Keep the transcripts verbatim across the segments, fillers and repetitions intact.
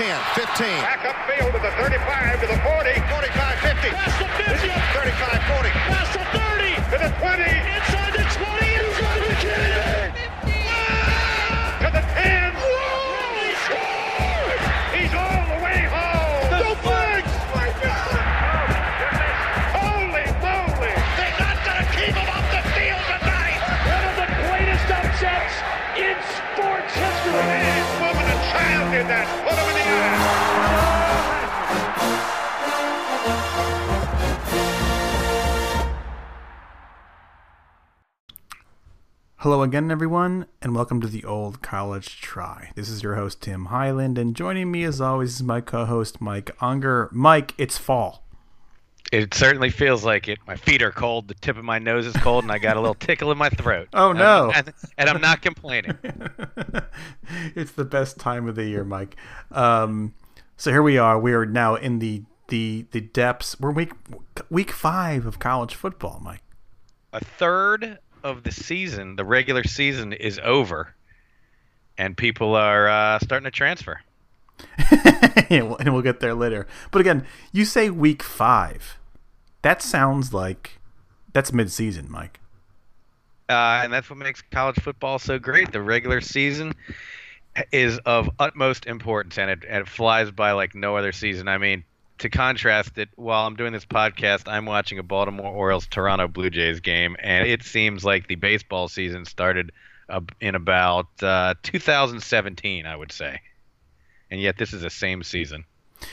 ten, fifteen. Back upfield to the thirty-five, to the forty. forty-five, fifty. Past the fifty. thirty-five, forty. Past the thirty. To the twenty. Inside the twenty. You've got to be kidding me. fifty. To the ten. Whoa! He scored! He's all the way home. The flag! Oh, my God! Oh, my goodness. Holy moly. They're not going to keep him off the field tonight. One of the greatest upsets in sports history. And woman and child did that. Put him in the eye. Hello again, everyone, and welcome to the Old College Try. This is your host, Tim Highland, and joining me as always is my co-host, Mike Unger. Mike, it's fall. It certainly feels like it. My feet are cold, the tip of my nose is cold, and I got a little tickle in my throat. Oh, no. And, and I'm not complaining. It's the best time of the year, Mike. Um, so here we are. We are now in the the, the depths. We're week, week five of college football, Mike. A third of the season, the regular season, is over, and people are uh, starting to transfer. And we'll get there later. But again, you say week five. That sounds like that's midseason, Mike. Uh, and that's what makes college football so great. The regular season is of utmost importance, and it, and it flies by like no other season. I mean, to contrast it, while I'm doing this podcast, I'm watching a Baltimore Orioles-Toronto Blue Jays game, and it seems like the baseball season started uh, in about uh, two thousand seventeen, I would say. And yet this is the same season.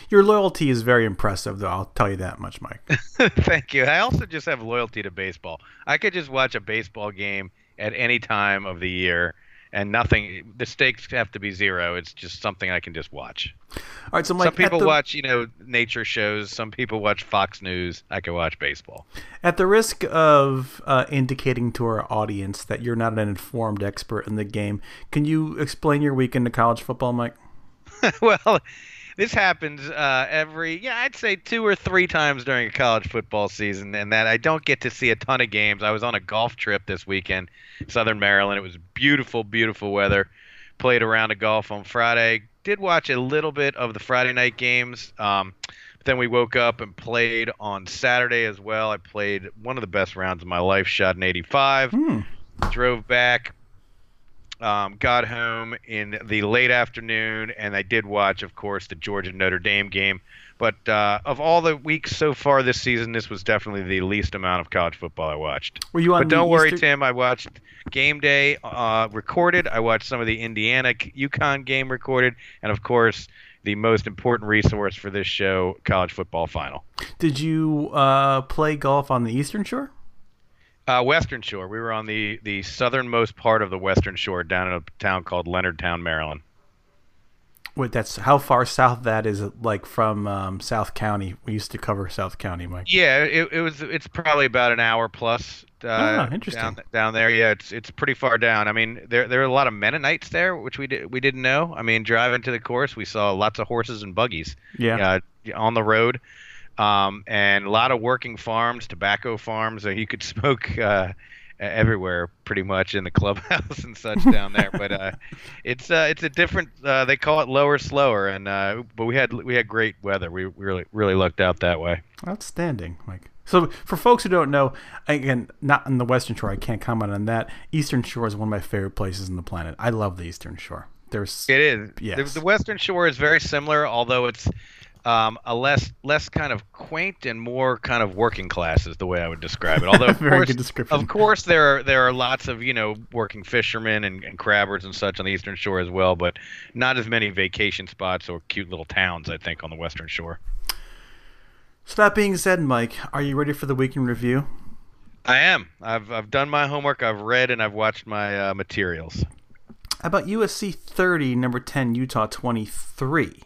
Your loyalty is very impressive, though. I'll tell you that much, Mike. Thank you. I also just have loyalty to baseball. I could just watch a baseball game at any time of the year, and nothing. The stakes have to be zero. It's just something I can just watch. All right. So, Mike, some people the... watch, you know, nature shows. Some people watch Fox News. I can watch baseball. At the risk of uh, indicating to our audience that you're not an informed expert in the game, can you explain your weekend to college football, Mike? Well, this happens uh, every, yeah, I'd say two or three times during a college football season, and that I don't get to see a ton of games. I was on a golf trip this weekend, Southern Maryland. It was beautiful, beautiful weather. Played a round of golf on Friday. Did watch a little bit of the Friday night games. Um, but then we woke up and played on Saturday as well. I played one of the best rounds of my life, shot an eighty-five. Mm. Drove back. Um, got home in the late afternoon, and I did watch, of course, the Georgia-Notre Dame game. But uh, of all the weeks so far this season, this was definitely the least amount of college football I watched. Were you on but don't worry, Easter- Tim. I watched game day uh, recorded. I watched some of the Indiana-UConn game recorded. And, of course, the most important resource for this show, college football final. Did you uh, play golf on the Eastern Shore? Uh, Western Shore. We were on the, the southernmost part of the Western Shore down in a town called Leonardtown, Maryland. Wait, that's how far south that is, like from um, South County. We used to cover South County, Mike. Yeah, it, it was. It's probably about an hour plus uh, oh, interesting. Down, down there. Yeah, it's it's pretty far down. I mean, there there are a lot of Mennonites there, which we did, we didn't know. I mean, driving to the course, we saw lots of horses and buggies. Yeah, uh, on the road. Um, and a lot of working farms, tobacco farms. So you could smoke uh, everywhere, pretty much, in the clubhouse and such down there. But uh, it's uh, it's a different. Uh, they call it lower, slower. And uh, but we had we had great weather. We really really lucked out that way. Outstanding, Mike. So for folks who don't know, again, not in the Western Shore, I can't comment on that. Eastern Shore is one of my favorite places on the planet. I love the Eastern Shore. There's it is. Yes. The, the Western Shore is very similar, although it's. Um, a less less kind of quaint and more kind of working class is the way I would describe it. Although, of Very course, good description. Of course, there are there are lots of you know working fishermen and, and crabbers and such on the Eastern Shore as well, but not as many vacation spots or cute little towns I think on the Western Shore. So that being said, Mike, are you ready for the weekend review? I am. I've I've done my homework. I've read and I've watched my uh, materials. How about U S C thirty, number ten, Utah twenty-three?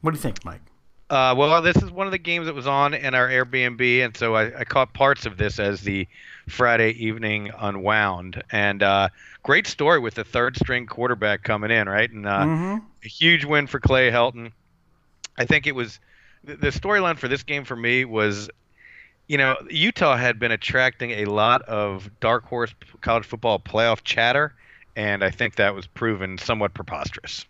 What do you think, Mike? Uh, well, this is one of the games that was on in our Airbnb, and so I, I caught parts of this as the Friday evening unwound. And uh, great story with the third-string quarterback coming in, right? And uh, mm-hmm. a huge win for Clay Helton. I think it was the, the storyline for this game for me was, you know, Utah had been attracting a lot of dark horse college football playoff chatter, and I think that was proven somewhat preposterous.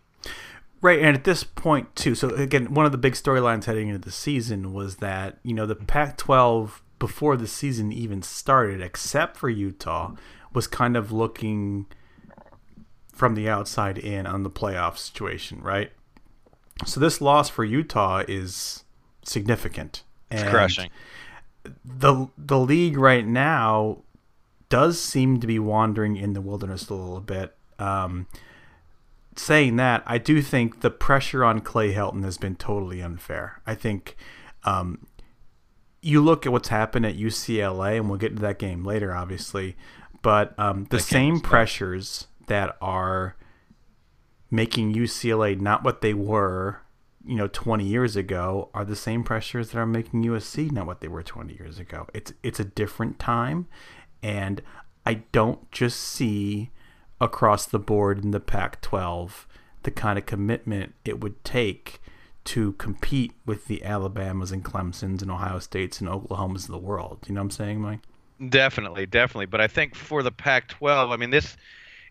Right, and at this point, too, so again, one of the big storylines heading into the season was that, you know, the Pac twelve, before the season even started, except for Utah, was kind of looking from the outside in on the playoff situation, right? So this loss for Utah is significant. It's and crushing. The, the league right now does seem to be wandering in the wilderness a little bit. Um Saying that, I do think the pressure on Clay Helton has been totally unfair. I think um, you look at what's happened at U C L A, and we'll get to that game later, obviously, but um, the same pressures that are making U C L A not what they were, you know, twenty years ago are the same pressures that are making U S C not what they were twenty years ago. It's, it's a different time, and I don't just see across the board in the Pac twelve, the kind of commitment it would take to compete with the Alabamas and Clemsons and Ohio States and Oklahomas of the world. You know what I'm saying, Mike? Definitely, definitely. But I think for the Pac twelve, I mean, this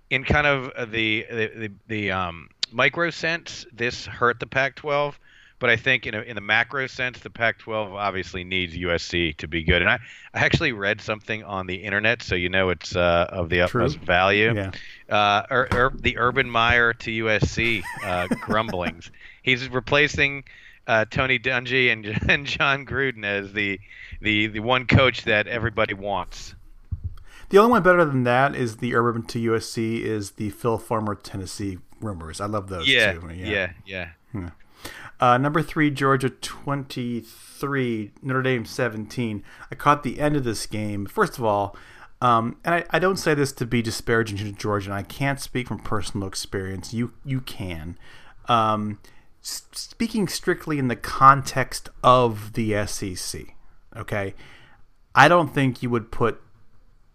in kind of the the the, the um, micro sense, this hurt the Pac twelve. But I think in a, in the macro sense, the Pac twelve obviously needs U S C to be good. And I, I actually read something on the internet, so you know it's uh, of the utmost True. value. Yeah. Uh, Ur, Ur, the Urban Meyer to U S C uh, grumblings. He's replacing uh, Tony Dungy and, and John Gruden as the, the the one coach that everybody wants. The only one better than that is the Urban to U S C is the Phil Farmer Tennessee rumors. I love those yeah, too. Yeah, yeah, yeah. Hmm. Uh, number three, Georgia twenty-three, Notre Dame seventeen. I caught the end of this game. First of all, um, and I, I don't say this to be disparaging to Georgia, and I can't speak from personal experience. You you can. Um, s- speaking strictly in the context of the S E C, okay, I don't think you would put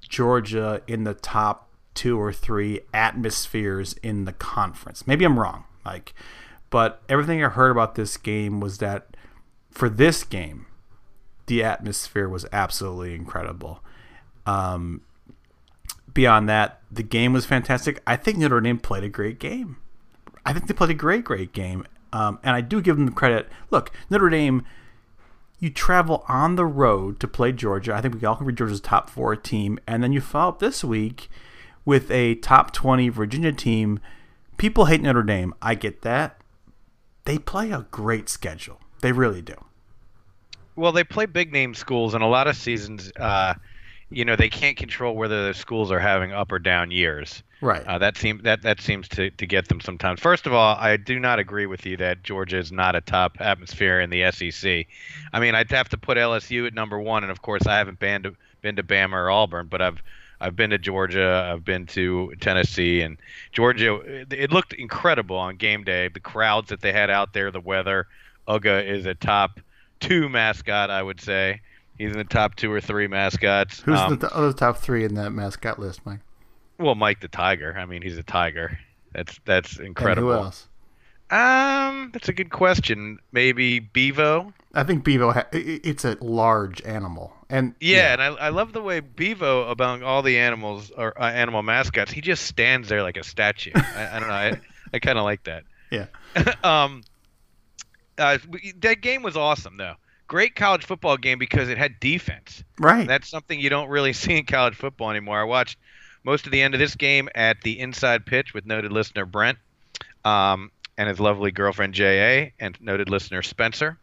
Georgia in the top two or three atmospheres in the conference. Maybe I'm wrong, Mike. But everything I heard about this game was that for this game, the atmosphere was absolutely incredible. Um, beyond that, the game was fantastic. I think Notre Dame played a great game. I think they played a great, great game. Um, and I do give them the credit. Look, Notre Dame, you travel on the road to play Georgia. I think we all can be Georgia's top four team. And then you follow up this week with a top twenty Virginia team. People hate Notre Dame. I get that. They play a great schedule. They really do. Well, they play big-name schools, and a lot of seasons, uh, you know, they can't control whether their schools are having up or down years. Right. Uh, that, seem, that, that seems to, to get them sometimes. First of all, I do not agree with you that Georgia is not a top atmosphere in the S E C. I mean, I'd have to put L S U at number one, and, of course, I haven't been to, been to Bama or Auburn, but I've I've been to Georgia. I've been to Tennessee. And Georgia, it looked incredible on game day. The crowds that they had out there, the weather. Uga is a top two mascot, I would say. He's in the top two or three mascots. Who's um, the other top three in that mascot list, Mike? Well, Mike the Tiger. I mean, he's a tiger. That's that's incredible. And who else? Um, that's a good question. Maybe Bevo. I think Bevo. Ha- it's a large animal, and yeah, yeah. and I, I love the way Bevo, among all the animals or uh, animal mascots, he just stands there like a statue. I, I don't know. I, I kind of like that. Yeah. um, uh, that game was awesome, though. Great college football game because it had defense. Right. And that's something you don't really see in college football anymore. I watched most of the end of this game at the Inside Pitch with noted listener Brent. Um. And his lovely girlfriend J A and noted listener Spencer.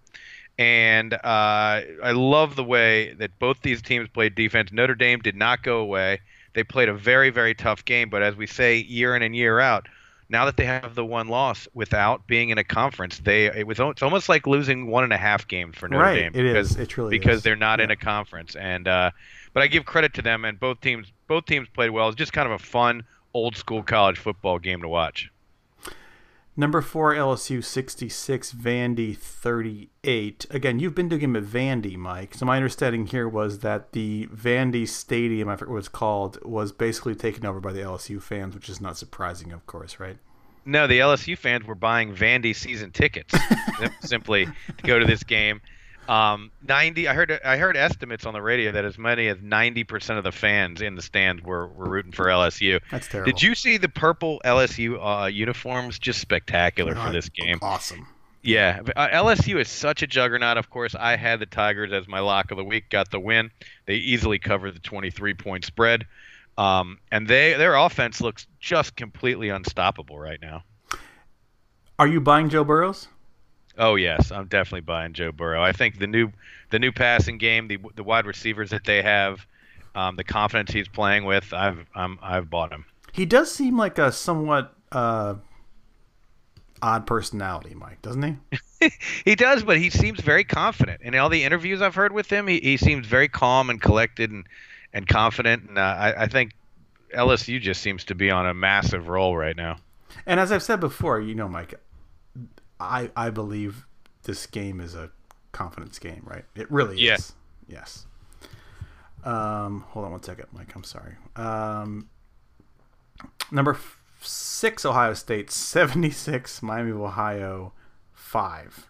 And uh, I love the way that both these teams played defense. Notre Dame did not go away. They played a very, very tough game. But as we say, year in and year out, now that they have the one loss without being in a conference, they it was it's almost like losing one and a half games for Notre right, Dame. Right, it because, is. It truly because is. Because they're not yeah. in a conference. And uh, but I give credit to them. And both teams both teams played well. It's just kind of a fun, old school college football game to watch. Number four, L S U sixty-six, Vandy thirty-eight. Again, you've been to a game at Vandy, Mike. So my understanding here was that the Vandy Stadium, I forget what it's called, was basically taken over by the L S U fans, which is not surprising, of course, right? No, the L S U fans were buying Vandy season tickets simply to go to this game. Um, ninety. I heard. I heard estimates on the radio that as many as ninety percent of the fans in the stands were, were rooting for L S U. That's terrible. Did you see the purple L S U uh, uniforms? Just spectacular They're for this game. Awesome. Yeah, uh, L S U is such a juggernaut. Of course, I had the Tigers as my lock of the week. Got the win. They easily covered the twenty-three point spread. Um, and they their offense looks just completely unstoppable right now. Are you buying Joe Burrows? Oh yes, I'm definitely buying Joe Burrow. I think the new the new passing game, the the wide receivers that they have, um, the confidence he's playing with, I've I'm, I've bought him. He does seem like a somewhat uh, odd personality, Mike, doesn't he? He does, but he seems very confident. In all the interviews I've heard with him, he, he seems very calm and collected and and confident. And uh, I, I think L S U just seems to be on a massive roll right now. And as I've said before, you know, Mike, I, I believe this game is a confidence game, right? It really yeah. is. Yes. Um, hold on one second, Mike. I'm sorry. Um, number f- six, Ohio State, seventy-six, Miami of Ohio, five.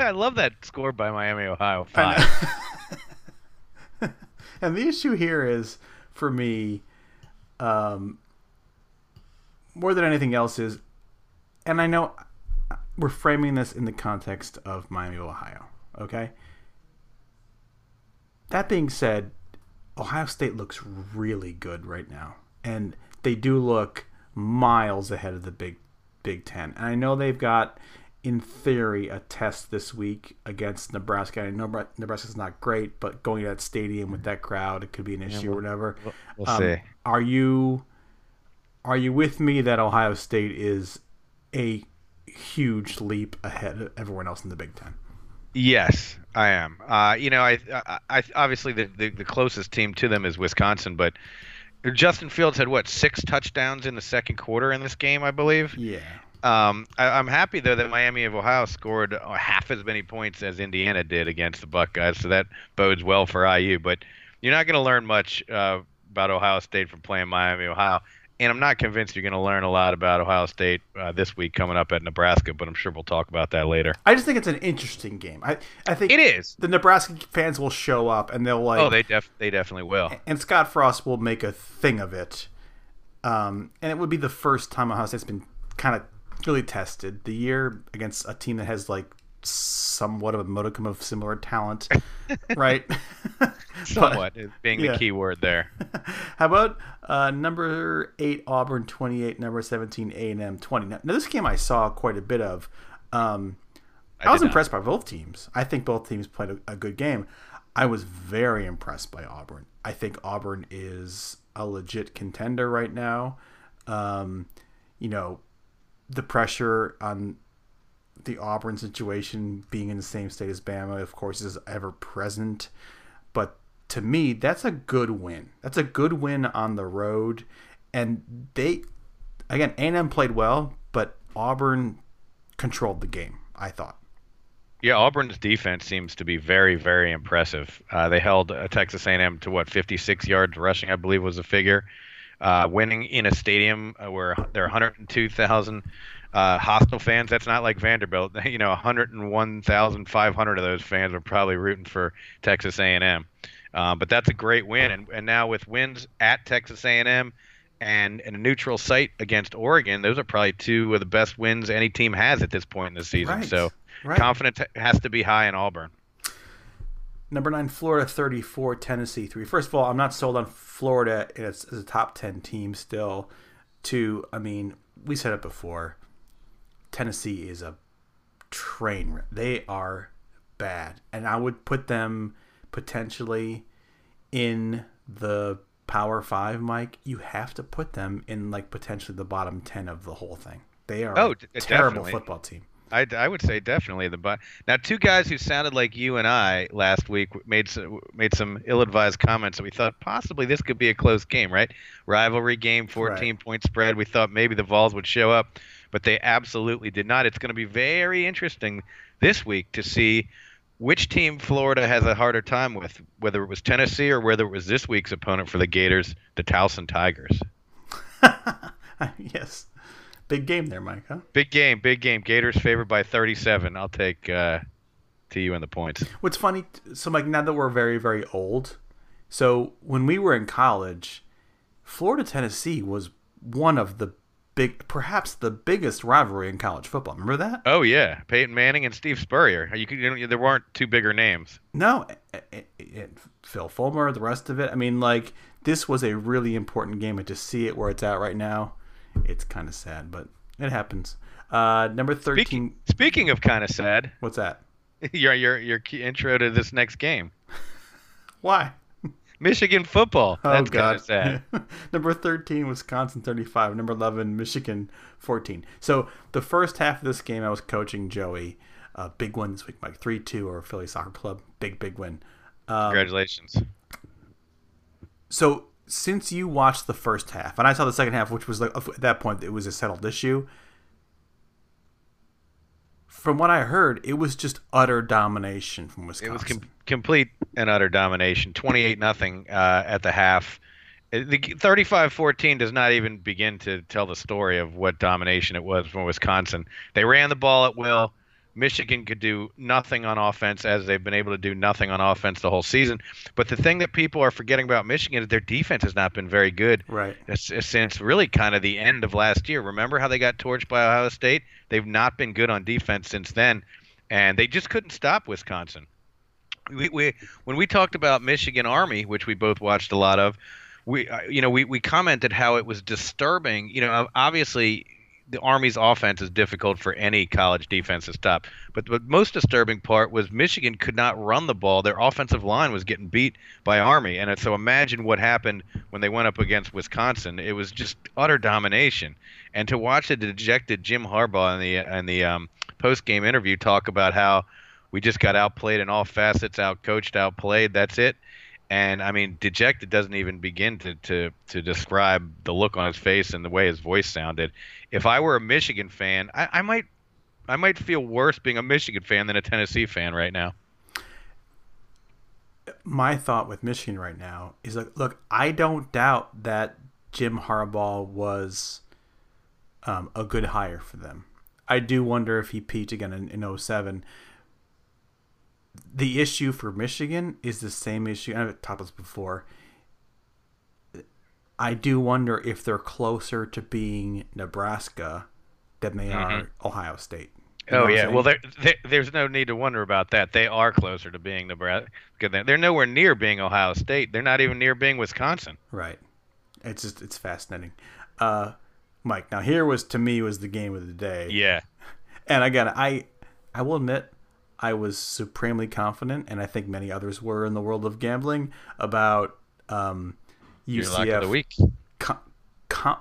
I love that score by Miami, Ohio, five. And the issue here is, for me, um, more than anything else is, and I know... we're framing this in the context of Miami, Ohio, okay? That being said, Ohio State looks really good right now, and they do look miles ahead of the Big Big Ten. And I know they've got, in theory, a test this week against Nebraska. I know Nebraska's not great, but going to that stadium with that crowd, it could be an issue yeah, we'll, or whatever. We'll, we'll um, see. Are you, are you with me that Ohio State is a huge leap ahead of everyone else in the Big Ten? Yes, I am. Uh, you know, I, I, I obviously the, the, the closest team to them is Wisconsin, but Justin Fields had what six touchdowns in the second quarter in this game, I believe. Yeah. Um, I, I'm happy though that Miami of Ohio scored half as many points as Indiana did against the Buckeyes, so that bodes well for I U. But you're not going to learn much uh, about Ohio State from playing Miami, Ohio. And I'm not convinced you're going to learn a lot about Ohio State uh, this week coming up at Nebraska, but I'm sure we'll talk about that later. I just think it's an interesting game. I, I think it is. The Nebraska fans will show up, and they'll like. Oh, they def they definitely will. And Scott Frost will make a thing of it. Um, and it would be the first time Ohio State's been kind of really tested the year against a team that has like somewhat of a modicum of similar talent, right? Somewhat but, being yeah. the key word there. How about uh, number eight Auburn twenty-eight, number seventeen A and M twenty. Now, now this game I saw quite a bit of. Um, I, I was impressed not. by both teams. I think both teams played a, a good game. I was very impressed by Auburn. I think Auburn is a legit contender right now. Um, you know, the pressure on the Auburn situation being in the same state as Bama, of course, is ever present. But to me, that's a good win. That's a good win on the road. And they, again, A and M played well, but Auburn controlled the game, I thought. Yeah, Auburn's defense seems to be very, very impressive. Uh, they held uh, Texas A and M to, what, fifty-six yards rushing, I believe was the figure. Uh, winning in a stadium where there are one hundred two thousand uh, hostile fans. That's not like Vanderbilt. You know, one hundred one thousand five hundred of those fans are probably rooting for Texas A and M. Uh, but that's a great win. And, and now with wins at Texas A and M and, and a neutral site against Oregon, those are probably two of the best wins any team has at this point in the season. Right. So right. confidence has to be high in Auburn. Number nine, Florida thirty-four, Tennessee three. First of all, I'm not sold on Florida as a top ten team still. Two, I mean, we said it before. Tennessee is a train wreck. They are bad. And I would put them potentially in the Power Five, Mike. You have to put them in, like, potentially the bottom ten of the whole thing. They are oh, a terrible definitely. football team. I, I would say definitely the but now two guys who sounded like you and I last week made some, made some ill-advised comments that we thought possibly this could be a close game, right? Rivalry game, fourteen right. point spread. We thought maybe the Vols would show up, but they absolutely did not. It's going to be very interesting this week to see which team Florida has a harder time with, whether it was Tennessee or whether it was this week's opponent for the Gators, the Towson Tigers. Yes. Big game there, Mike, huh? Big game, big game. Gators favored by thirty-seven. I'll take uh, to you and the points. What's funny, so like now that we're very, very old, so when we were in college, Florida Tennessee was one of the big, perhaps the biggest rivalry in college football. Remember that? Oh yeah, Peyton Manning and Steve Spurrier. You could, you know, there weren't two bigger names. No, it, it, it, Phil Fulmer, the rest of it. I mean, like this was a really important game, and to see it where it's at right now, it's kind of sad, but it happens. Uh, number thirteen. Speaking, speaking of kind of sad, what's that? Your your your intro to this next game. Why? Michigan football. That's oh, God. Kind of sad. Number thirteen, Wisconsin thirty-five. Number eleven, Michigan fourteen. So the first half of this game, I was coaching Joey. Uh, big win this week, Mike. three two over Philly Soccer Club. Big, big win. Um, Congratulations. So since you watched the first half, and I saw the second half, which was like at that point, it was a settled issue. From what I heard, it was just utter domination from Wisconsin. It was com- complete and utter domination, twenty-eight nothing uh, at the half. The thirty-five fourteen does not even begin to tell the story of what domination it was from Wisconsin. They ran the ball at will. Michigan could do nothing on offense, as they've been able to do nothing on offense the whole season. But the thing that people are forgetting about Michigan is their defense has not been very good right. since really kind of the end of last year. Remember how they got torched by Ohio State? They've not been good on defense since then, and they just couldn't stop Wisconsin. We, we when we talked about Michigan Army, which we both watched a lot of, we you know we, we commented how it was disturbing. You know, obviously the Army's offense is difficult for any college defense to stop. But the most disturbing part was Michigan could not run the ball. Their offensive line was getting beat by Army. And so imagine what happened when they went up against Wisconsin. It was just utter domination. And to watch the dejected Jim Harbaugh in the, in the um, post-game interview talk about how we just got outplayed in all facets, outcoached, outplayed, that's it. And, I mean, dejected doesn't even begin to, to, to describe the look on his face and the way his voice sounded. If I were a Michigan fan, I, I might I might feel worse being a Michigan fan than a Tennessee fan right now. My thought with Michigan right now is, like, look, I don't doubt that Jim Harbaugh was um, a good hire for them. I do wonder if he peaked again in, in oh seven. The issue for Michigan is the same issue. I've talked about this before. I do wonder if they're closer to being Nebraska than they mm-hmm. are Ohio State. You oh, yeah. Well, they're, they're, there's no need to wonder about that. They are closer to being Nebraska. They're nowhere near being Ohio State. They're not even near being Wisconsin. Right. It's just it's fascinating. Uh, Mike, now here was, to me, was the game of the day. Yeah. And again, I I will admit, I was supremely confident, and I think many others were in the world of gambling, about um, U C F of the week. Com- com-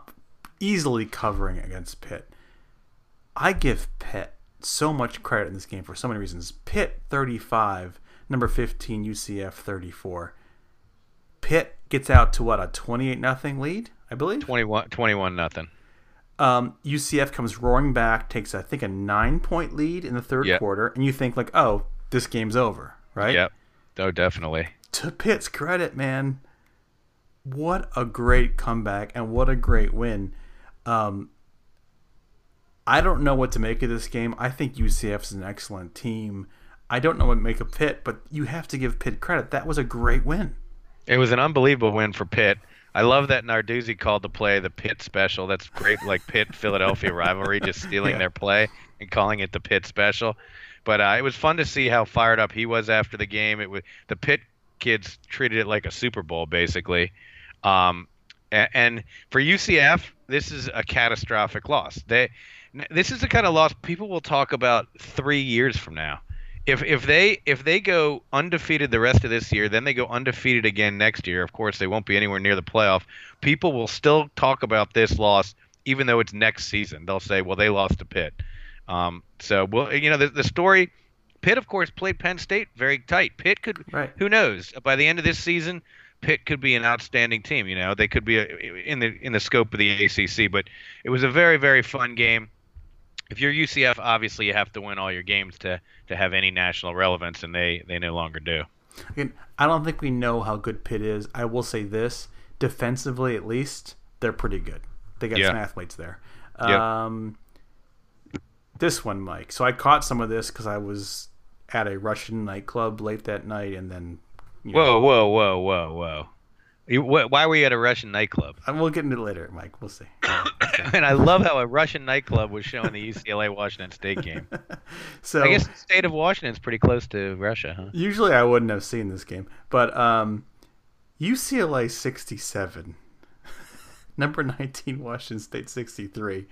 easily covering against Pitt. I give Pitt so much credit in this game for so many reasons. Pitt thirty-five, number fifteen, U C F thirty-four. Pitt gets out to what, a twenty-eight nothing lead, I believe? twenty-one nothing. Um, U C F comes roaring back, takes, I think, a nine-point lead in the third yep. quarter, and you think, like, oh, this game's over, right? Yep. Oh, definitely. To Pitt's credit, man, what a great comeback and what a great win. Um, I don't know what to make of this game. I think U C F's an excellent team. I don't know what to make of Pitt, but you have to give Pitt credit. That was a great win. It was an unbelievable win for Pitt. I love that Narduzzi called the play the Pitt Special. That's great, like Pitt-Philadelphia rivalry, just stealing yeah. their play and calling it the Pitt Special. But uh, it was fun to see how fired up he was after the game. It was, the Pitt kids treated it like a Super Bowl, basically. Um, and, and for U C F, this is a catastrophic loss. They, this is the kind of loss people will talk about three years from now. If if they if they go undefeated the rest of this year, then they go undefeated again next year. Of course, they won't be anywhere near the playoff. People will still talk about this loss, even though it's next season. They'll say, "Well, they lost to Pitt." Um, so, well, you know, the the story. Pitt, of course, played Penn State very tight. Pitt could, right. who knows? By the end of this season, Pitt could be an outstanding team. You know, they could be a, in the in the scope of the A C C. But it was a very very fun game. If you're U C F, obviously you have to win all your games to, to have any national relevance, and they, they no longer do. Again, I don't think we know how good Pitt is. I will say this. Defensively, at least, they're pretty good. They got yeah. some athletes there. Yep. Um, this one, Mike. So I caught some of this because I was at a Russian nightclub late that night, and then. You know, whoa, whoa, whoa, whoa, whoa! Why were you at a Russian nightclub? We'll get into it later, Mike. We'll see. And I love how a Russian nightclub was showing the U C L A Washington State game. So I guess the state of Washington is pretty close to Russia, huh? Usually, I wouldn't have seen this game, but um, U C L A sixty-seven, number nineteen, Washington State sixty-three.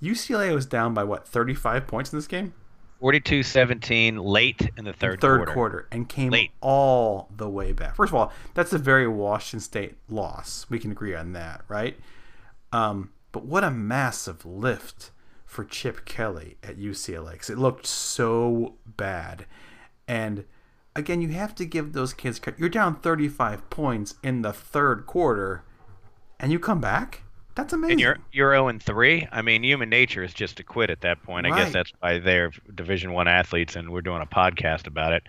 U C L A was down by what, thirty-five points in this game? forty-two seventeen late in the third, third quarter. Third quarter, and came late. All the way back. First of all, that's a very Washington State loss. We can agree on that, right? Um, but what a massive lift for Chip Kelly at U C L A, because it looked so bad. And, again, you have to give those kids credit. You're down thirty-five points in the third quarter, and you come back? That's amazing. And you're you're oh and three. I mean, human nature is just to quit at that point. Right. I guess that's why they're Division One athletes, and we're doing a podcast about it.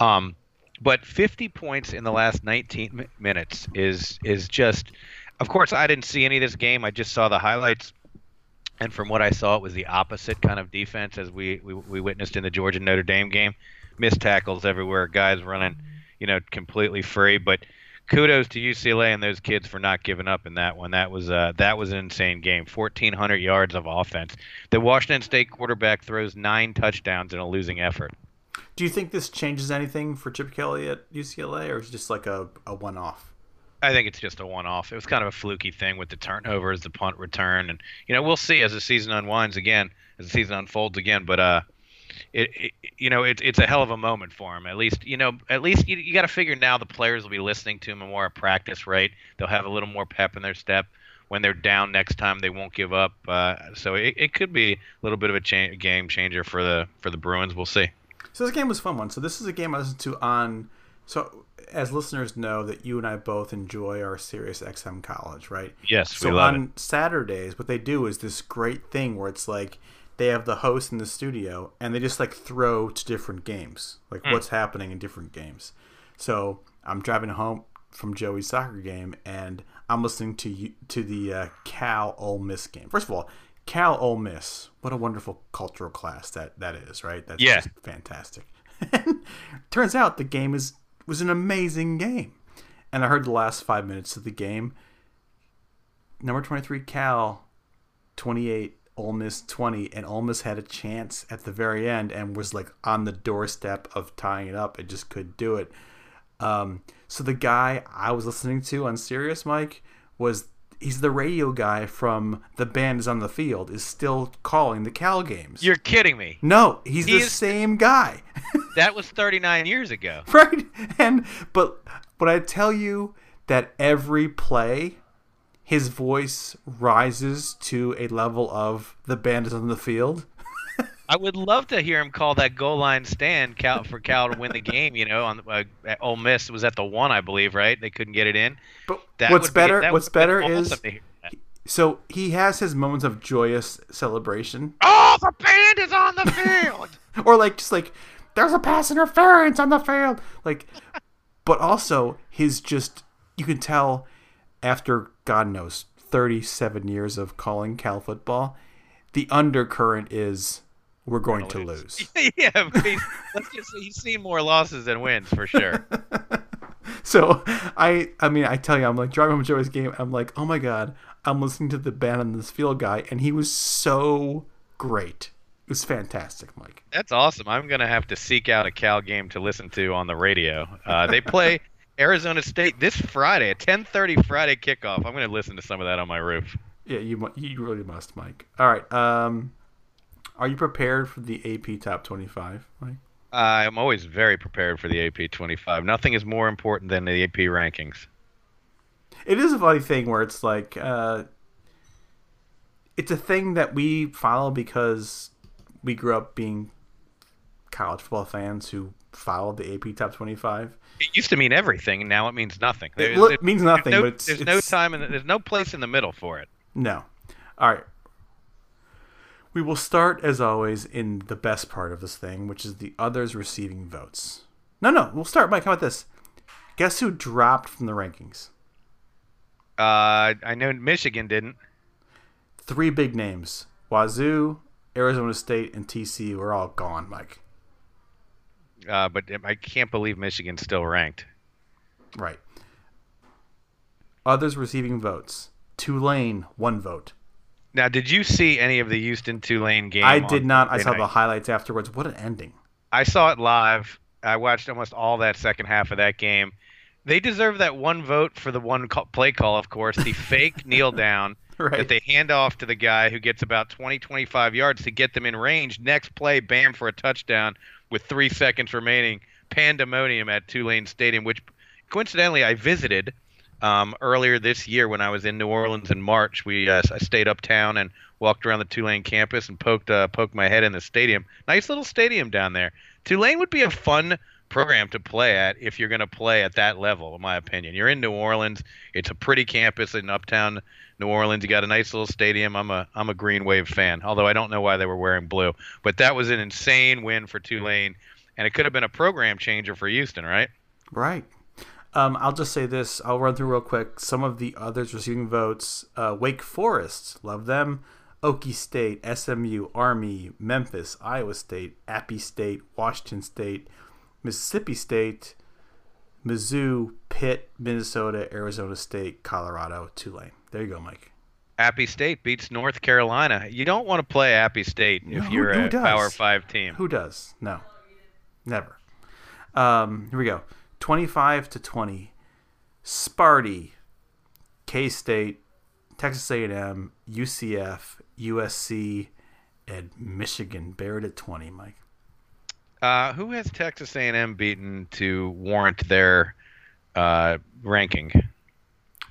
Um, but fifty points in the last nineteen minutes is is just. Of course, I didn't see any of this game. I just saw the highlights, and from what I saw, it was the opposite kind of defense as we we, we witnessed in the Georgia Notre Dame game. Missed tackles everywhere. Guys running, you know, completely free, but. Kudos to U C L A and those kids for not giving up in that one. That was uh, that was an insane game. fourteen hundred yards of offense. The Washington State quarterback throws nine touchdowns in a losing effort. Do you think this changes anything for Chip Kelly at U C L A, or is it just like a, a one-off? I think it's just a one-off. It was kind of a fluky thing with the turnovers, the punt return, and you know we'll see as the season unwinds again, as the season unfolds again. But uh, It, it, you know, it's it's a hell of a moment for him. At least, you know, at least you, you got to figure now the players will be listening to him more at practice, right? They'll have a little more pep in their step. When they're down next time, they won't give up. Uh, so it, it could be a little bit of a cha- game changer for the for the Bruins. We'll see. So this game was a fun one. So this is a game I listened to on. So as listeners know that you and I both enjoy our Sirius X M College, right? Yes, so we love on it. Saturdays, what they do is this great thing where it's like. They have the host in the studio, and they just, like, throw to different games, like mm. what's happening in different games. So I'm driving home from Joey's soccer game, and I'm listening to to the uh, Cal Ole Miss game. First of all, Cal Ole Miss, what a wonderful cultural class that, that is, right? That's yeah. just fantastic. Turns out the game is was an amazing game. And I heard the last five minutes of the game. Number twenty-three, Cal, twenty-eight. Ole Miss twenty, and Ole Miss had a chance at the very end and was like on the doorstep of tying it up. It just couldn't do it. Um, so the guy I was listening to on Sirius, Mike, was he's the radio guy from the Band Is on the Field, is still calling the Cal games. You're kidding me. No, he's he the is, same guy. That was thirty-nine years ago. Right. And but but I tell you that every play his voice rises to a level of the Band Is on the Field. I would love to hear him call that goal line stand Cal, for Cal to win the game. You know, on uh, Ole Miss was at the one, I believe, right? They couldn't get it in. But that what's would better? Be, that what's would better is so he has his moments of joyous celebration. Oh, the band is on the field, or like just like there's a pass interference on the field, like. But also his just you can tell. After, God knows, thirty-seven years of calling Cal football, the undercurrent is we're going to lose. yeah, let's just, he's seen more losses than wins for sure. so, I I mean, I tell you, I'm like driving home Joey's game. I'm like, oh my God, I'm listening to the Band on this Field guy, and he was so great. It was fantastic, Mike. That's awesome. I'm going to have to seek out a Cal game to listen to on the radio. Uh, they play... Arizona State this Friday, a ten thirty Friday kickoff. I'm going to listen to some of that on my roof. Yeah, you you really must, Mike. All right. Um, are you prepared for the A P Top twenty-five, Mike? Uh, I'm always very prepared for the A P twenty-five. Nothing is more important than the A P rankings. It is a funny thing where it's like uh, it's a thing that we follow because we grew up being college football fans who followed the A P Top twenty-five. It used to mean everything, and now it means nothing. There's, it, it means nothing. There's no, but it's, there's it's, no time, and there's no place in the middle for it. No. All right. We will start, as always, in the best part of this thing, which is the others receiving votes. No, no. We'll start, Mike. How about this? Guess who dropped from the rankings? Uh, I know Michigan didn't. Three big names: Wazoo, Arizona State, and T C U are all gone, Mike. uh, but I can't believe Michigan's still ranked. Right. Others receiving votes. Tulane, one vote. Now, did you see any of the Houston-Tulane game? I did not. Friday I saw night? the highlights afterwards. What an ending. I saw it live. I watched almost all that second half of that game. They deserve that one vote for the one call, play call, of course, the fake kneel down right. that they hand off to the guy who gets about twenty, twenty-five yards to get them in range. Next play, bam, for a touchdown with three seconds remaining. Pandemonium at Tulane Stadium, which coincidentally I visited um, earlier this year when I was in New Orleans in March. We uh, I stayed uptown and walked around the Tulane campus and poked uh, poked my head in the stadium. Nice little stadium down there. Tulane would be a fun program to play at if you're going to play at that level, in my opinion. You're in New Orleans. It's a pretty campus in uptown New Orleans. You got a nice little stadium. I'm a I'm a Green Wave fan, although I don't know why they were wearing blue. But that was an insane win for Tulane, and it could have been a program changer for Houston, right? Right. Um, I'll just say this. I'll run through real quick some of the others receiving votes. Uh, Wake Forest, love them. Okie State, S M U, Army, Memphis, Iowa State, Appy State, Washington State, Mississippi State, Mizzou, Pitt, Minnesota, Arizona State, Colorado, Tulane. There you go, Mike. Appy State beats North Carolina. You don't want to play Appy State if no, you're a does? Power five team. Who does? No. Never. Um, here we go. twenty-five to twenty. Sparty, K-State, Texas A and M, U C F, U S C, and Michigan buried at twenty. Mike, uh, who has Texas A and M beaten to warrant their uh, ranking?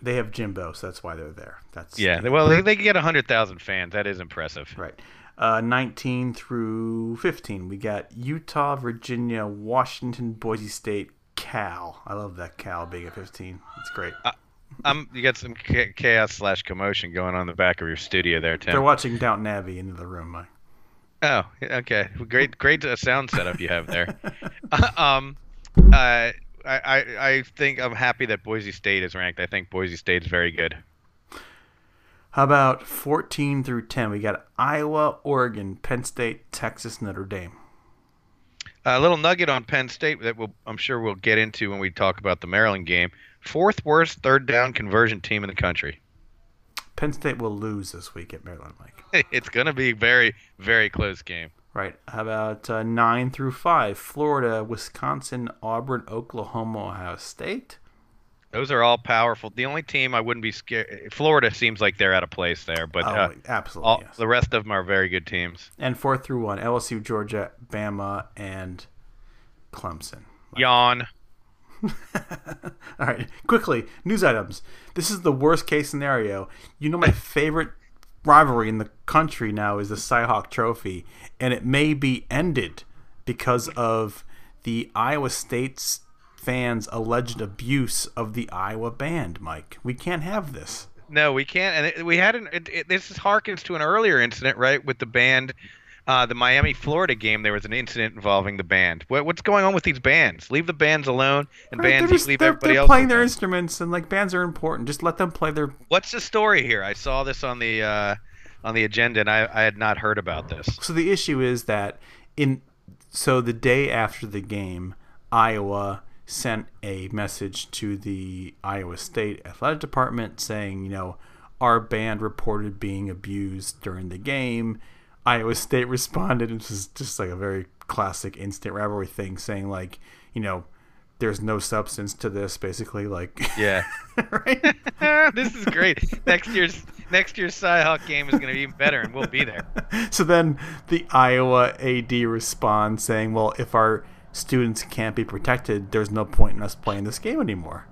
They have Jimbo, so that's why they're there. That's yeah. The, well, they they get a hundred thousand fans. That is impressive. Right. Uh, Nineteen through fifteen, we got Utah, Virginia, Washington, Boise State, Cal. I love that Cal being at fifteen. It's great. Uh, I'm, you got some chaos slash commotion going on in the back of your studio there, Tim. They're watching Downton Abbey into the room, Mike. Oh, okay. Great, great sound setup you have there. um, uh, I, I, I think I'm happy that Boise State is ranked. I think Boise State's very good. How about fourteen through ten? We got Iowa, Oregon, Penn State, Texas, Notre Dame. A little nugget on Penn State that we'll, I'm sure we'll get into when we talk about the Maryland game. Fourth worst third down conversion team in the country. Penn State will lose this week at Maryland, Mike. It's going to be a very, very close game. Right. How about uh, nine through five? Florida, Wisconsin, Auburn, Oklahoma, Ohio State. Those are all powerful. The only team I wouldn't be scared. Florida seems like they're out of place there, but oh, uh, absolutely. All, yes. The rest of them are very good teams. And four through one: L S U, Georgia, Bama, and Clemson. Like Yawn. All right, quickly, news items. This is the worst case scenario. You know, my favorite rivalry in the country now is the Cy Hawk Trophy, and it may be ended because of the Iowa State's fans' alleged abuse of the Iowa band. Mike, we can't have this. No, we can't. And it, we had an. It, it, this harkens to an earlier incident, right, with the band. Uh, the Miami, Florida game, there was an incident involving the band. What, what's going on with these bands? Leave the bands alone, and right, bands they're just, leave they're, everybody they're else. They're playing alone. Their instruments, and like bands are important. Just let them play their. What's the story here? I saw this on the uh, on the agenda, and I, I had not heard about this. So the issue is that in so the day after the game, Iowa sent a message to the Iowa State Athletic Department saying, you know, our band reported being abused during the game. Iowa State responded, and this is just like a very classic instant rivalry thing, saying like, you know, there's no substance to this, basically. Like, yeah, right. This is great. Next year's next year's Cy Hawk game is going to be even better, and we'll be there. So then the Iowa A D responds saying, well, if our students can't be protected, there's no point in us playing this game anymore.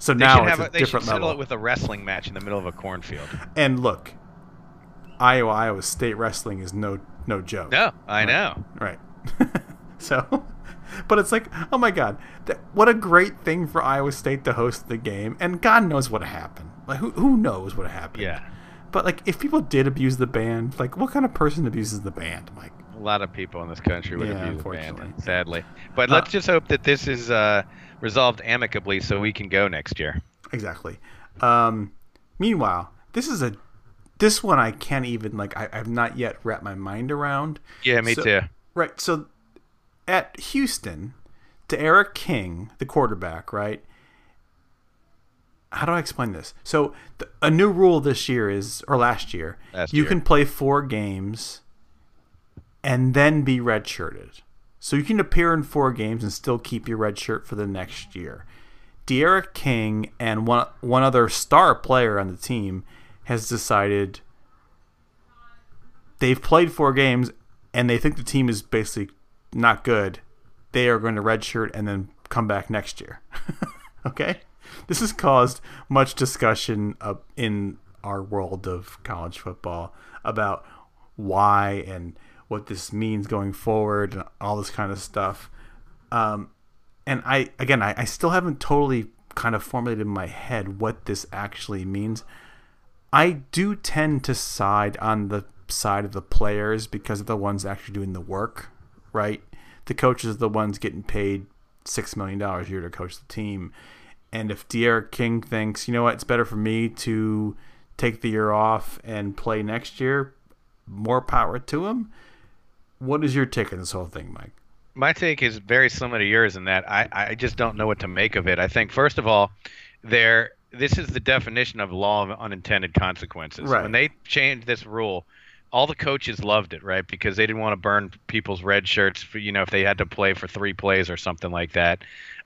So they now it's a, a different level. They should settle it with a wrestling match in the middle of a cornfield. And look. Iowa, Iowa State wrestling is no no joke. No, I know. Right. right. So, but it's like, oh my God, that, what a great thing for Iowa State to host the game, and God knows what happened. Like, who who knows what happened? Yeah. But like, if people did abuse the band, like, what kind of person abuses the band, Mike? A lot of people in this country would yeah, abuse the band, sadly. But uh, let's just hope that this is uh, resolved amicably, so we can go next year. Exactly. Um, meanwhile, this is a. This one I can't even, like, I, I've not yet wrapped my mind around. Yeah, me so, too. Right, so at Houston, to Eric King, the quarterback, right? How do I explain this? So th- a new rule this year is, or last year, last you year. can play four games and then be redshirted. So you can appear in four games and still keep your red shirt for the next year. De'Eric King and one one other star player on the team has decided they've played four games and they think the team is basically not good. They are going to redshirt and then come back next year. Okay? This has caused much discussion up in our world of college football about why and what this means going forward and all this kind of stuff. Um, and I, again, I, I still haven't totally kind of formulated in my head what this actually means. I do tend to side on the side of the players because of the ones actually doing the work, right? The coaches are the ones getting paid six million dollars a year to coach the team. And if De'Eric King thinks, you know what, it's better for me to take the year off and play next year, more power to him. What is your take on this whole thing, Mike? My take is very similar to yours in that I, I just don't know what to make of it. I think, first of all, there this is the definition of law of unintended consequences. Right. When they changed this rule, all the coaches loved it, right, because they didn't want to burn people's red shirts for, you know, if they had to play for three plays or something like that.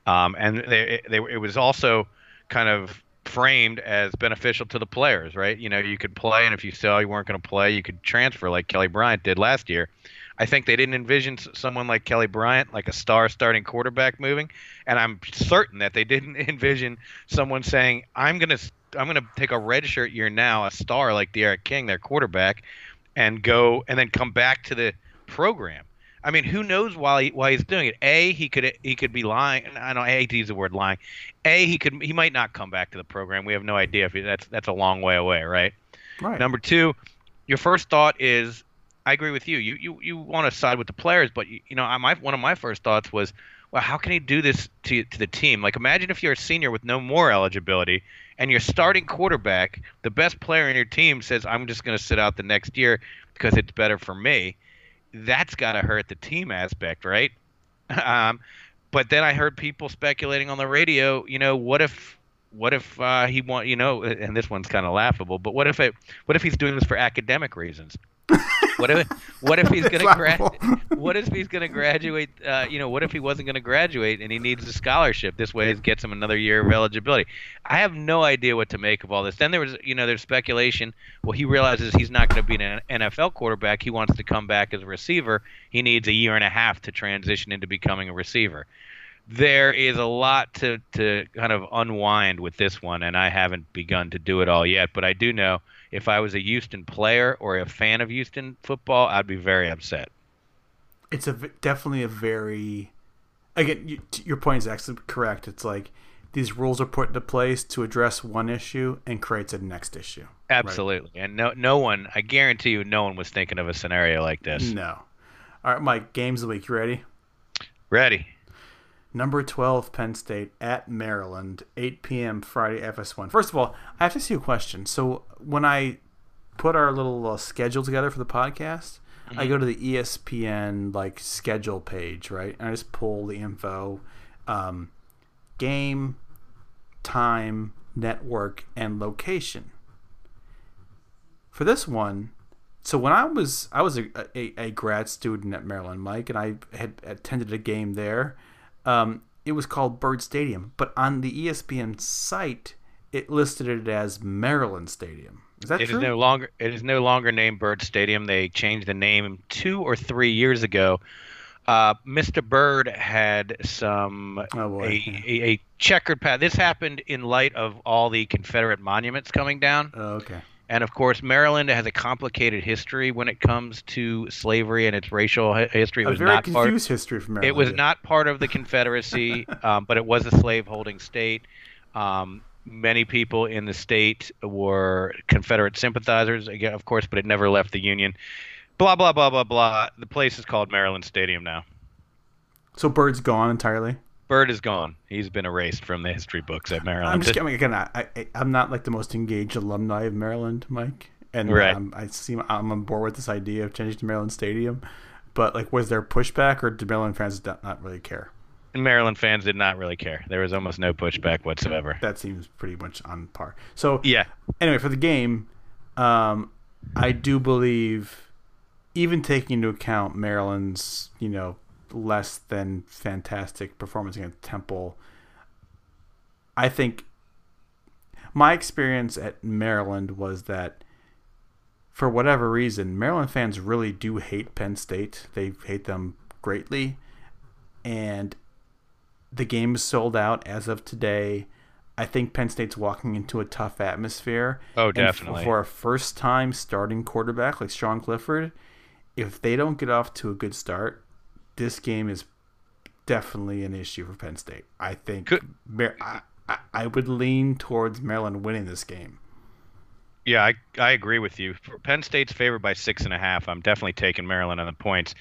Um, and they, they, it was also kind of framed as beneficial to the players, right? You know, you could play, and if you saw you weren't going to play, you could transfer like Kelly Bryant did last year. I think they didn't envision someone like Kelly Bryant, like a star starting quarterback, moving. And I'm certain that they didn't envision someone saying, I'm going to I'm going to take a redshirt year now, a star like De'Eric King, their quarterback, and go and then come back to the program. I mean, who knows why he, why he's doing it? A, he could he could be lying. I don't hate to use the word lying. A, he could he might not come back to the program. We have no idea if he, that's that's a long way away, right? Right. Number two, your first thought is, I agree with you. You you, you want to side with the players, but you, you know, I my one of my first thoughts was, well, how can he do this to to the team? Like, imagine if you're a senior with no more eligibility, and your starting quarterback, the best player in your team, says, "I'm just going to sit out the next year because it's better for me." That's got to hurt the team aspect, right? Um, but then I heard people speculating on the radio, you know, what if what if uh, he want, you know, and this one's kind of laughable, but what if it what if he's doing this for academic reasons? What if what if he's going to gra- what if he's going to graduate, uh, you know, what if he wasn't going to graduate and he needs a scholarship? This way it gets him another year of eligibility. I have no idea what to make of all this. Then there was, you know, there's speculation. Well, he realizes he's not going to be an N F L quarterback. He wants to come back as a receiver. He needs a year and a half to transition into becoming a receiver. There is a lot to, to kind of unwind with this one, and I haven't begun to do it all yet, but I do know if I was a Houston player or a fan of Houston football, I'd be very upset. It's a definitely a very – again, you, your point is actually correct. It's like these rules are put into place to address one issue and creates a next issue. Absolutely. Right? And no no one – I guarantee you no one was thinking of a scenario like this. No. All right, Mike, games of the week. You ready? Ready. Number twelve, Penn State at Maryland, eight p.m. Friday, F S one. First of all, I have to ask you a question. So when I put our little uh, schedule together for the podcast, mm-hmm. I go to the E S P N like schedule page, right? And I just pull the info, um, game, time, network, and location. For this one, so when I was I was a, a, a grad student at Maryland, Mike, and I had attended a game there. Um, it was called Bird Stadium, but on the E S P N site, it listed it as Maryland Stadium. Is that it true? Is no longer, it is no longer named Bird Stadium. They changed the name two or three years ago. Uh, Mister Bird had some oh boy, a, yeah. a, a checkered path. This happened in light of all the Confederate monuments coming down. Oh, okay. And, of course, Maryland has a complicated history when it comes to slavery and its racial history. It was a very not confused part, history from Maryland. It was not part of the Confederacy, um, but it was a slave-holding state. Um, many people in the state were Confederate sympathizers, again, of course, but it never left the Union. Blah, blah, blah, blah, blah. The place is called Maryland Stadium now. So Bird's gone entirely? Bird is gone. He's been erased from the history books at Maryland. I'm just I mean, again, I, I, I'm not like the most engaged alumni of Maryland, Mike, and right. um, I seem I'm on board with this idea of changing to Maryland Stadium. But like, was there pushback, or did Maryland fans not really care? and Maryland fans did not really care. There was almost no pushback whatsoever. That seems pretty much on par. So yeah. Anyway, for the game, um, I do believe, even taking into account Maryland's, you know, less than fantastic performance against Temple, I think my experience at Maryland was that, for whatever reason, Maryland fans really do hate Penn State. They hate them greatly. And the game is sold out as of today. I think Penn State's walking into a tough atmosphere. Oh, definitely. And for a first-time starting quarterback like Sean Clifford, if they don't get off to a good start, this game is definitely an issue for Penn State. I think Could- Mar- I, I, I would lean towards Maryland winning this game. Yeah, I I agree with you. Penn State's favored by six and a half. I'm definitely taking Maryland on the points.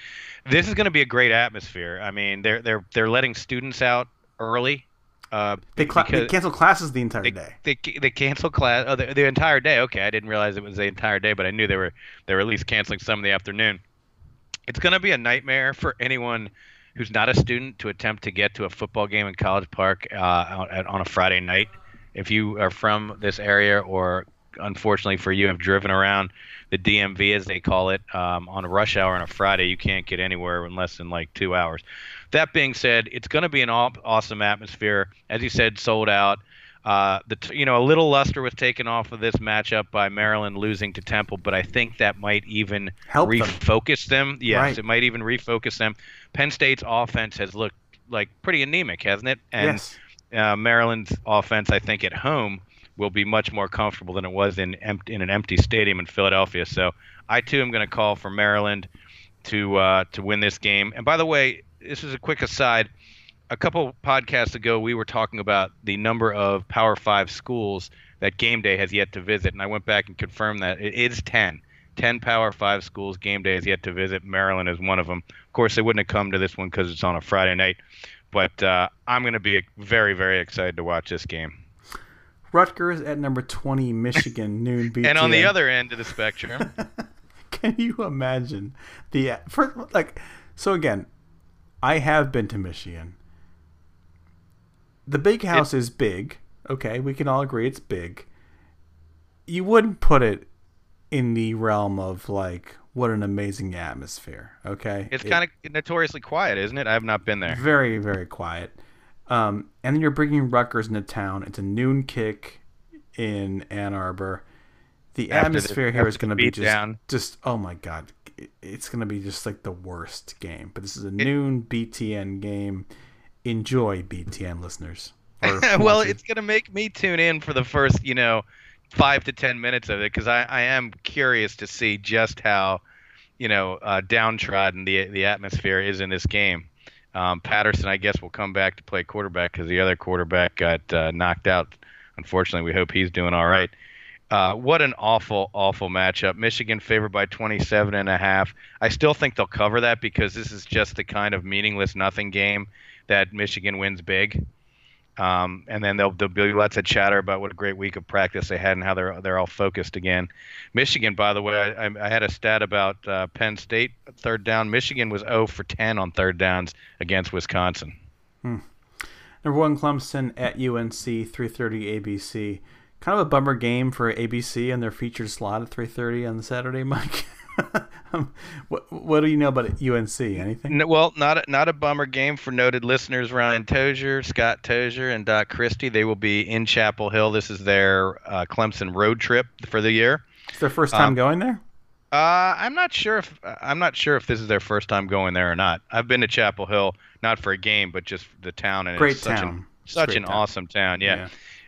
This is going to be a great atmosphere. I mean, they're they're they're letting students out early. Uh, they, cl- they cancel classes the entire they, day. They they cancel class oh, the, the entire day. Okay, I didn't realize it was the entire day, but I knew they were they were at least canceling some in the afternoon. It's going to be a nightmare for anyone who's not a student to attempt to get to a football game in College Park uh, on, on a Friday night. If you are from this area, or unfortunately for you, have driven around the D M V, as they call it, um, on a rush hour on a Friday, you can't get anywhere in less than like two hours. That being said, it's going to be an awesome atmosphere. As you said, sold out. Uh, the t- you know, a little luster was taken off of this matchup by Maryland losing to Temple, but I think that might even Help refocus them. them. Yes, right. It might even refocus them. Penn State's offense has looked like pretty anemic, hasn't it? And yes. uh, Maryland's offense, I think, at home will be much more comfortable than it was in in an empty stadium in Philadelphia. So I, too, am going to call for Maryland to uh, to win this game. And by the way, this is a quick aside. A couple podcasts ago, we were talking about the number of Power Five schools that Game Day has yet to visit, and I went back and confirmed that it is ten. ten Power Five schools Game Day has yet to visit. Maryland is one of them. Of course, they wouldn't have come to this one because it's on a Friday night, but uh, I'm going to be very, very excited to watch this game. Rutgers at number twenty, Michigan, noon B T. And on the other end of the spectrum, can you imagine the first, like? So again, I have been to Michigan. The Big House it, is big. Okay, we can all agree it's big. You wouldn't put it in the realm of like, what an amazing atmosphere. Okay, it's it, kind of notoriously quiet, isn't it? I have not been there. Very, very quiet. Um, and then you're bringing Rutgers into town. It's a noon kick in Ann Arbor. The after atmosphere the, here is going to be just, down. just, oh my God, it's going to be just like the worst game. But this is a noon it, B T N game. Enjoy, B T N listeners. Well, it's going to make me tune in for the first, you know, five to ten minutes of it, because I, I am curious to see just how, you know, uh, downtrodden the the atmosphere is in this game. Um, Patterson, I guess, will come back to play quarterback because the other quarterback got uh, knocked out. Unfortunately, we hope he's doing all right. Uh, what an awful, awful matchup. Michigan favored by twenty-seven and a half. I still think they'll cover that because this is just the kind of meaningless nothing game that Michigan wins big. Um, and then there'll, there'll be lots of chatter about what a great week of practice they had and how they're they're all focused again. Michigan, by the way, I, I had a stat about uh, Penn State third down. Michigan was zero for ten on third downs against Wisconsin. Hmm. Number one, Clemson at U N C, three thirty A B C. Kind of a bummer game for A B C and their featured slot at three thirty on the Saturday, Mike. um, what, what do you know about U N C? Anything? No, well, not a, not a bummer game for noted listeners Ryan Tozier, Scott Tozier, and Doc Christie. They will be in Chapel Hill. This is their uh, Clemson road trip for the year. It's their first time um, going there? Uh, I'm not sure if I'm not sure if this is their first time going there or not. I've been to Chapel Hill, not for a game, but just the town, and great it's town. Such an, such an town. awesome town. Yeah. yeah,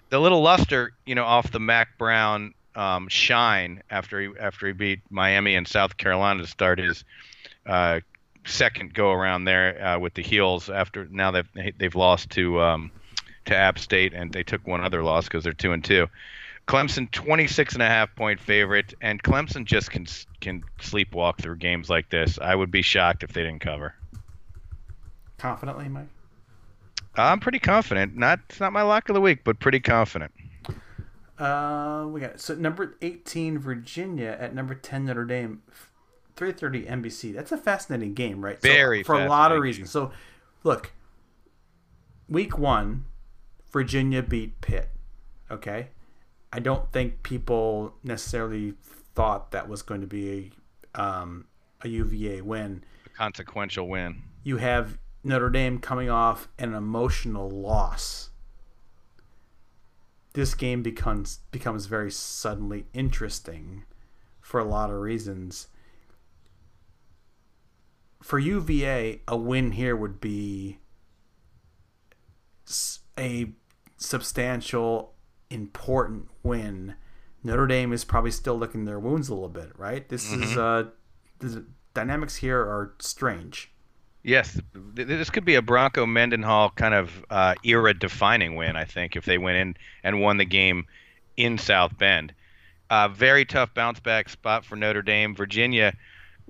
the little luster, you know, off the Mac Brown. Um, shine after he after he beat Miami and South Carolina to start his uh, second go around there uh, with the Heels. After now that they've, they've lost to um, to App State, and they took one other loss because they're two and two. Clemson twenty-six and a half point favorite, and Clemson just can can sleepwalk through games like this. I would be shocked if they didn't cover. Confidently, Mike? I'm pretty confident. Not it's not my lock of the week, but pretty confident. Uh, we got it. So number eighteen, Virginia at number ten, Notre Dame, three thirty N B C. That's a fascinating game, right? Very so, for a lot of reasons. So, look, week one, Virginia beat Pitt. Okay, I don't think people necessarily thought that was going to be a, um, a U V A win. A consequential win. You have Notre Dame coming off an emotional loss. This game becomes becomes very suddenly interesting for a lot of reasons. For U V A, a win here would be a substantial, important win. Notre Dame is probably still licking their wounds a little bit, right? This mm-hmm. is uh, the dynamics here are strange. Yes, this could be a Bronco Mendenhall kind of uh, era-defining win, I think, if they went in and won the game in South Bend. Uh, very tough bounce-back spot for Notre Dame. Virginia,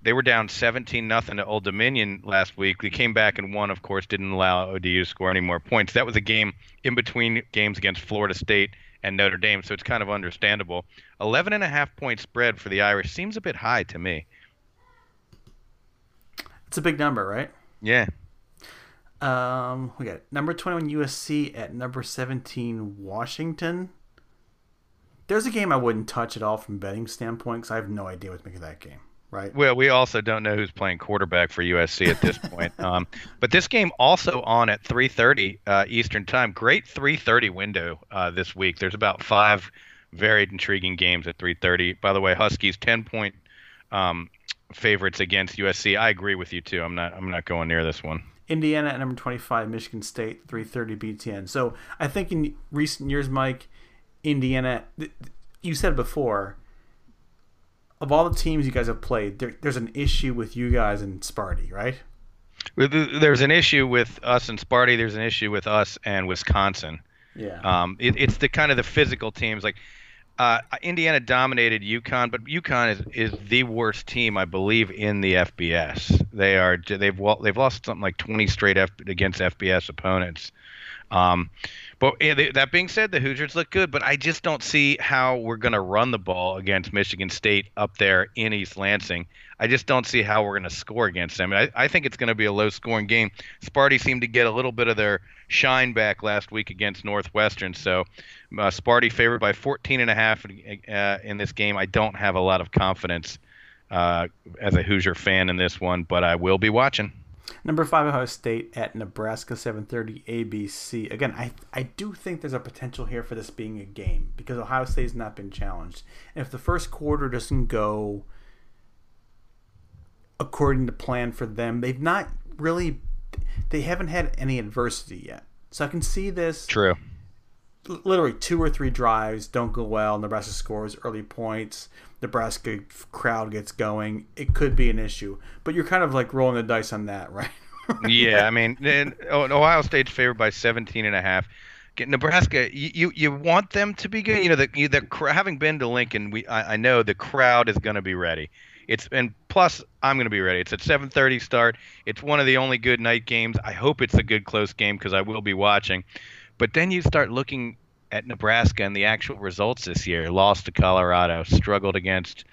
they were down seventeen nothing to Old Dominion last week. They came back and won, of course, didn't allow O D U to score any more points. That was a game in between games against Florida State and Notre Dame, so it's kind of understandable. eleven and a half point spread for the Irish seems a bit high to me. It's a big number, right? Yeah. Um, we got number twenty-one U S C at number seventeen Washington. There's a game I wouldn't touch at all from a betting standpoint because I have no idea what's making that game, right? Well, we also don't know who's playing quarterback for U S C at this point. Um, but this game also on at three thirty uh, Eastern time. Great three thirty window uh, this week. There's about five very intriguing games at three thirty. By the way, Huskies ten point um favorites against U S C. I agree with you too. I'm not. I'm not going near this one. Indiana at number twenty-five, Michigan State, three thirty B T N. So I think in recent years, Mike, Indiana. Th- you said before, of all the teams you guys have played, there, there's an issue with you guys and Sparty, right? There's an issue with us and Sparty. There's an issue with us and Wisconsin. Yeah. Um. It, it's the kind of the physical teams like. Uh, Indiana dominated UConn, but UConn is, is the worst team, I believe, in the F B S. They are they've they've lost something like twenty straight F, against F B S opponents. Um, but that being said, the Hoosiers look good, but I just don't see how we're going to run the ball against Michigan State up there in East Lansing. I just don't see how we're going to score against them. I, I think it's going to be a low-scoring game. Sparty seemed to get a little bit of their shine back last week against Northwestern, so uh, Sparty favored by fourteen and a half uh, in this game. I don't have a lot of confidence uh, as a Hoosier fan in this one, but I will be watching. Number five, Ohio State at Nebraska, seven thirty A B C. Again, I I do think there's a potential here for this being a game because Ohio State has not been challenged. And if the first quarter doesn't go according to plan for them, they've not really – they haven't had any adversity yet. So I can see this. True. Literally two or three drives don't go well. Nebraska scores early points. Nebraska crowd gets going. It could be an issue, but you're kind of like rolling the dice on that, right? Yeah, I mean, and Ohio State's favored by seventeen and a half. Nebraska, you you want them to be good. You know, the, the having been to Lincoln, we I, I know the crowd is going to be ready. It's and plus I'm going to be ready. It's at seven thirty start. It's one of the only good night games. I hope it's a good close game because I will be watching. But then you start looking at Nebraska and the actual results this year. Lost to Colorado, struggled against,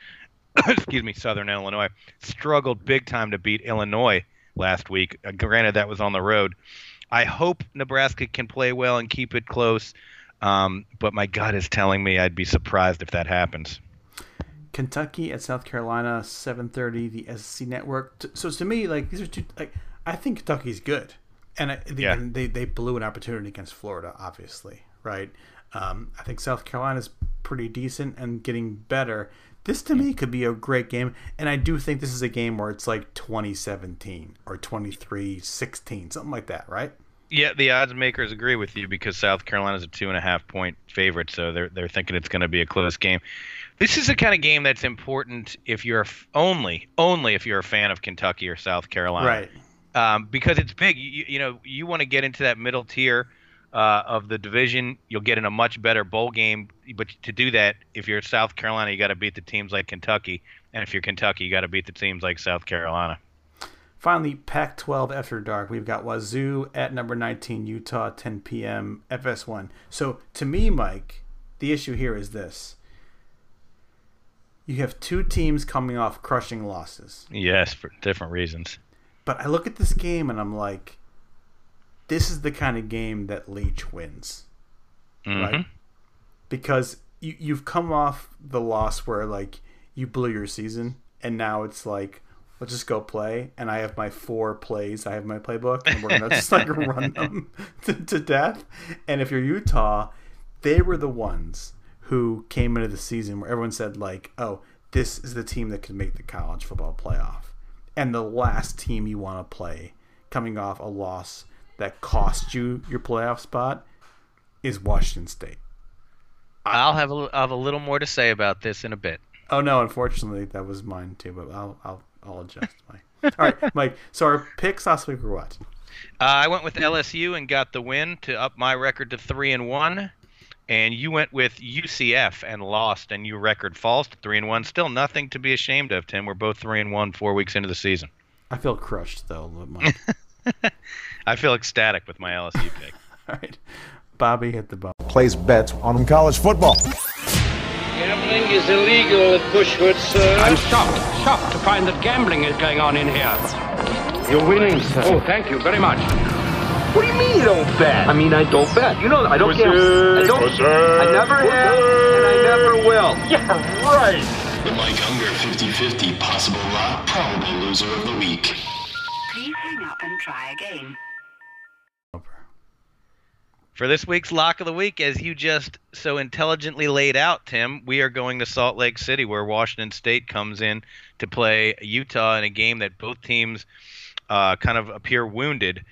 excuse me, Southern Illinois, struggled big time to beat Illinois last week. Uh, granted, that was on the road. I hope Nebraska can play well and keep it close, um, but my gut is telling me I'd be surprised if that happens. Kentucky at South Carolina, seven thirty, the S E C Network. So to me, like these are two. Like I think Kentucky's good. And, I, the, yeah. and they they blew an opportunity against Florida, obviously, right? Um, I think South Carolina's pretty decent and getting better. This, to me, could be a great game. And I do think this is a game where it's like twenty seventeen or twenty-three sixteen, something like that, right? Yeah, the odds makers agree with you because South Carolina's a two-and-a-half-point favorite, so they're they're thinking it's going to be a close game. This is the kind of game that's important if you're only, only if you're a fan of Kentucky or South Carolina. Right. Um, because it's big, you, you know, you want to get into that middle tier uh, of the division. You'll get in a much better bowl game. But to do that, if you're South Carolina, you got to beat the teams like Kentucky. And if you're Kentucky, you got to beat the teams like South Carolina. Finally, Pac twelve after dark. We've got Wazoo at number nineteen, Utah, ten p.m., F S one. So to me, Mike, the issue here is this. You have two teams coming off crushing losses. Yes, for different reasons. But I look at this game and I'm like, this is the kind of game that Leach wins, mm-hmm. right? Because you, you've come off the loss where, like, you blew your season, and now it's like, let's just go play, and I have my four plays, I have my playbook, and we're going to just, like, run them to, to death. And if you're Utah, they were the ones who came into the season where everyone said, like, oh, this is the team that could make the college football playoff. And the last team you want to play coming off a loss that cost you your playoff spot is Washington State. I, I'll have a, have a little more to say about this in a bit. Oh, no, unfortunately, that was mine, too, but I'll I'll, I'll adjust mine. All right, Mike, so our picks last week were what? Uh, I went with L S U and got the win to up my record to three and one. And you went with U C F and lost, and your record falls to three and one. Still nothing to be ashamed of, Tim. We're both three and one, four weeks into the season. I feel crushed, though, Mike. I feel ecstatic with my L S U pick. All right, Bobby hit the ball. Plays bets on college football. Gambling is illegal at Bushwood, sir. I'm shocked, shocked to find that gambling is going on in here. You're winning, sir. Oh, thank you very much. What do you mean you don't bet? I mean, I don't bet. You know, I don't gamble. I don't. I never have, and I never will. Yeah, right. The Mike Unger fifty-fifty possible lot, probable loser of the week. Please hang up and try again. For this week's Lock of the Week, as you just so intelligently laid out, Tim, we are going to Salt Lake City, where Washington State comes in to play Utah in a game that both teams uh, kind of appear wounded.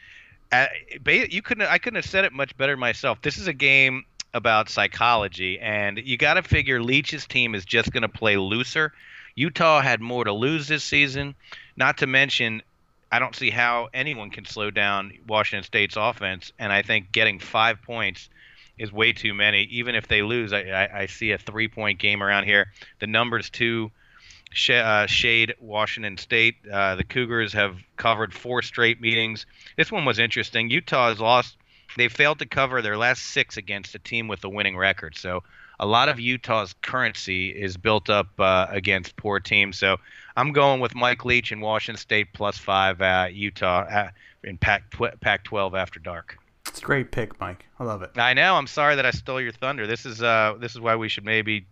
Uh, you couldn't. I couldn't have said it much better myself. This is a game about psychology, and you got to figure Leach's team is just going to play looser. Utah had more to lose this season, not to mention I don't see how anyone can slow down Washington State's offense, and I think getting five points is way too many. Even if they lose, I, I, I see a three-point game around here. The numbers too sh- uh, shade Washington State. Uh, the Cougars have covered four straight meetings. This one was interesting. Utah has lost. They failed to cover their last six against a team with a winning record. So a lot of Utah's currency is built up uh, against poor teams. So I'm going with Mike Leach in Washington State plus five uh, Utah uh, in Pac twelve after dark. It's a great pick, Mike. I love it. I know. I'm sorry that I stole your thunder. This is uh, this is why we should maybe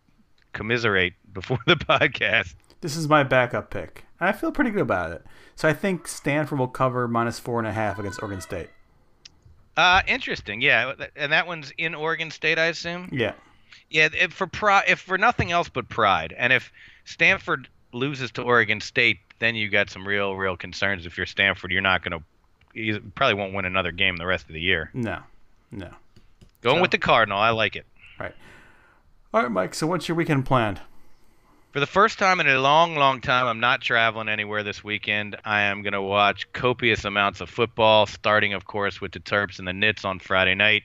commiserate before the podcast. This is my backup pick, and I feel pretty good about it. So I think Stanford will cover minus four and a half against Oregon State. Uh, interesting, yeah. And that one's in Oregon State, I assume? Yeah. Yeah, if for, pro- if for nothing else but pride. And if Stanford loses to Oregon State, then you got some real, real concerns. If you're Stanford, you're not going to – you probably won't win another game the rest of the year. No, no. Going so, with the Cardinal. I like it. Right. All right, Mike, so what's your weekend planned? For the first time in a long, long time, I'm not traveling anywhere this weekend. I am going to watch copious amounts of football, starting, of course, with the Terps and the Knits on Friday night.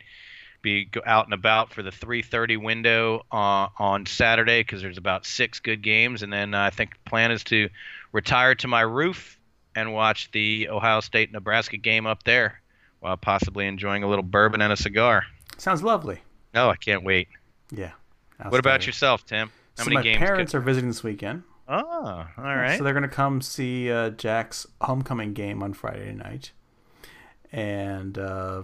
Be out and about for the three thirty window uh, on Saturday because there's about six good games. And then uh, I think the plan is to retire to my roof and watch the Ohio State-Nebraska game up there while possibly enjoying a little bourbon and a cigar. Sounds lovely. Oh, I can't wait. Yeah. What about yourself, Tim? How so many my games parents could... are visiting this weekend. Oh, all right. So they're going to come see uh, Jack's homecoming game on Friday night. And uh,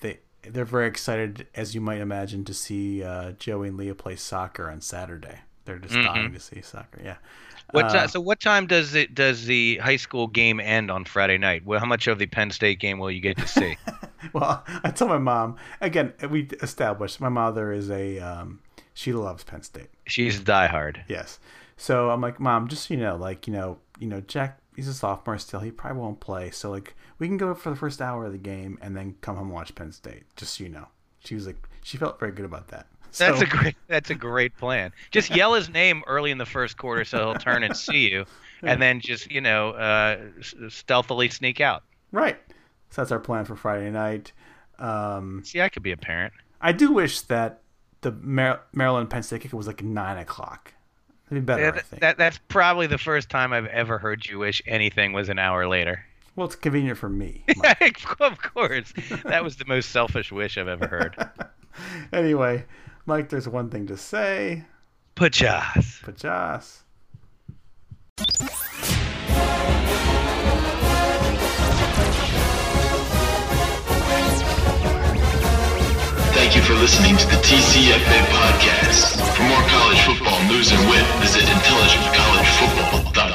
they, they're very excited, as you might imagine, to see uh, Joey and Leah play soccer on Saturday. They're just mm-hmm. dying to see soccer, yeah. What uh, so what time does it does the high school game end on Friday night? Well, how much of the Penn State game will you get to see? Well, I told my mom, again, we established my mother is a um, – she loves Penn State. She's diehard. Yes. So I'm like, Mom, just so you know, like, you know, you know, Jack, he's a sophomore still. He probably won't play. So, like, we can go for the first hour of the game and then come home and watch Penn State, just so you know. She was like, she felt very good about that. So, that's a great that's a great plan. Just yell his name early in the first quarter so he'll turn and see you, and then just, you know, uh, stealthily sneak out. Right. So that's our plan for Friday night. Um, see, I could be a parent. I do wish that the Mar- Maryland Penn State kick was like nine o'clock. That'd be better. Yeah, that, I think. That, that's probably the first time I've ever heard you wish anything was an hour later. Well, it's convenient for me. Of course, that was the most selfish wish I've ever heard. Anyway, Mike, there's one thing to say. Pajas. Pajas. Pajas. listening to the T C F A podcast. For more college football news and wit, visit intelligent college football dot com.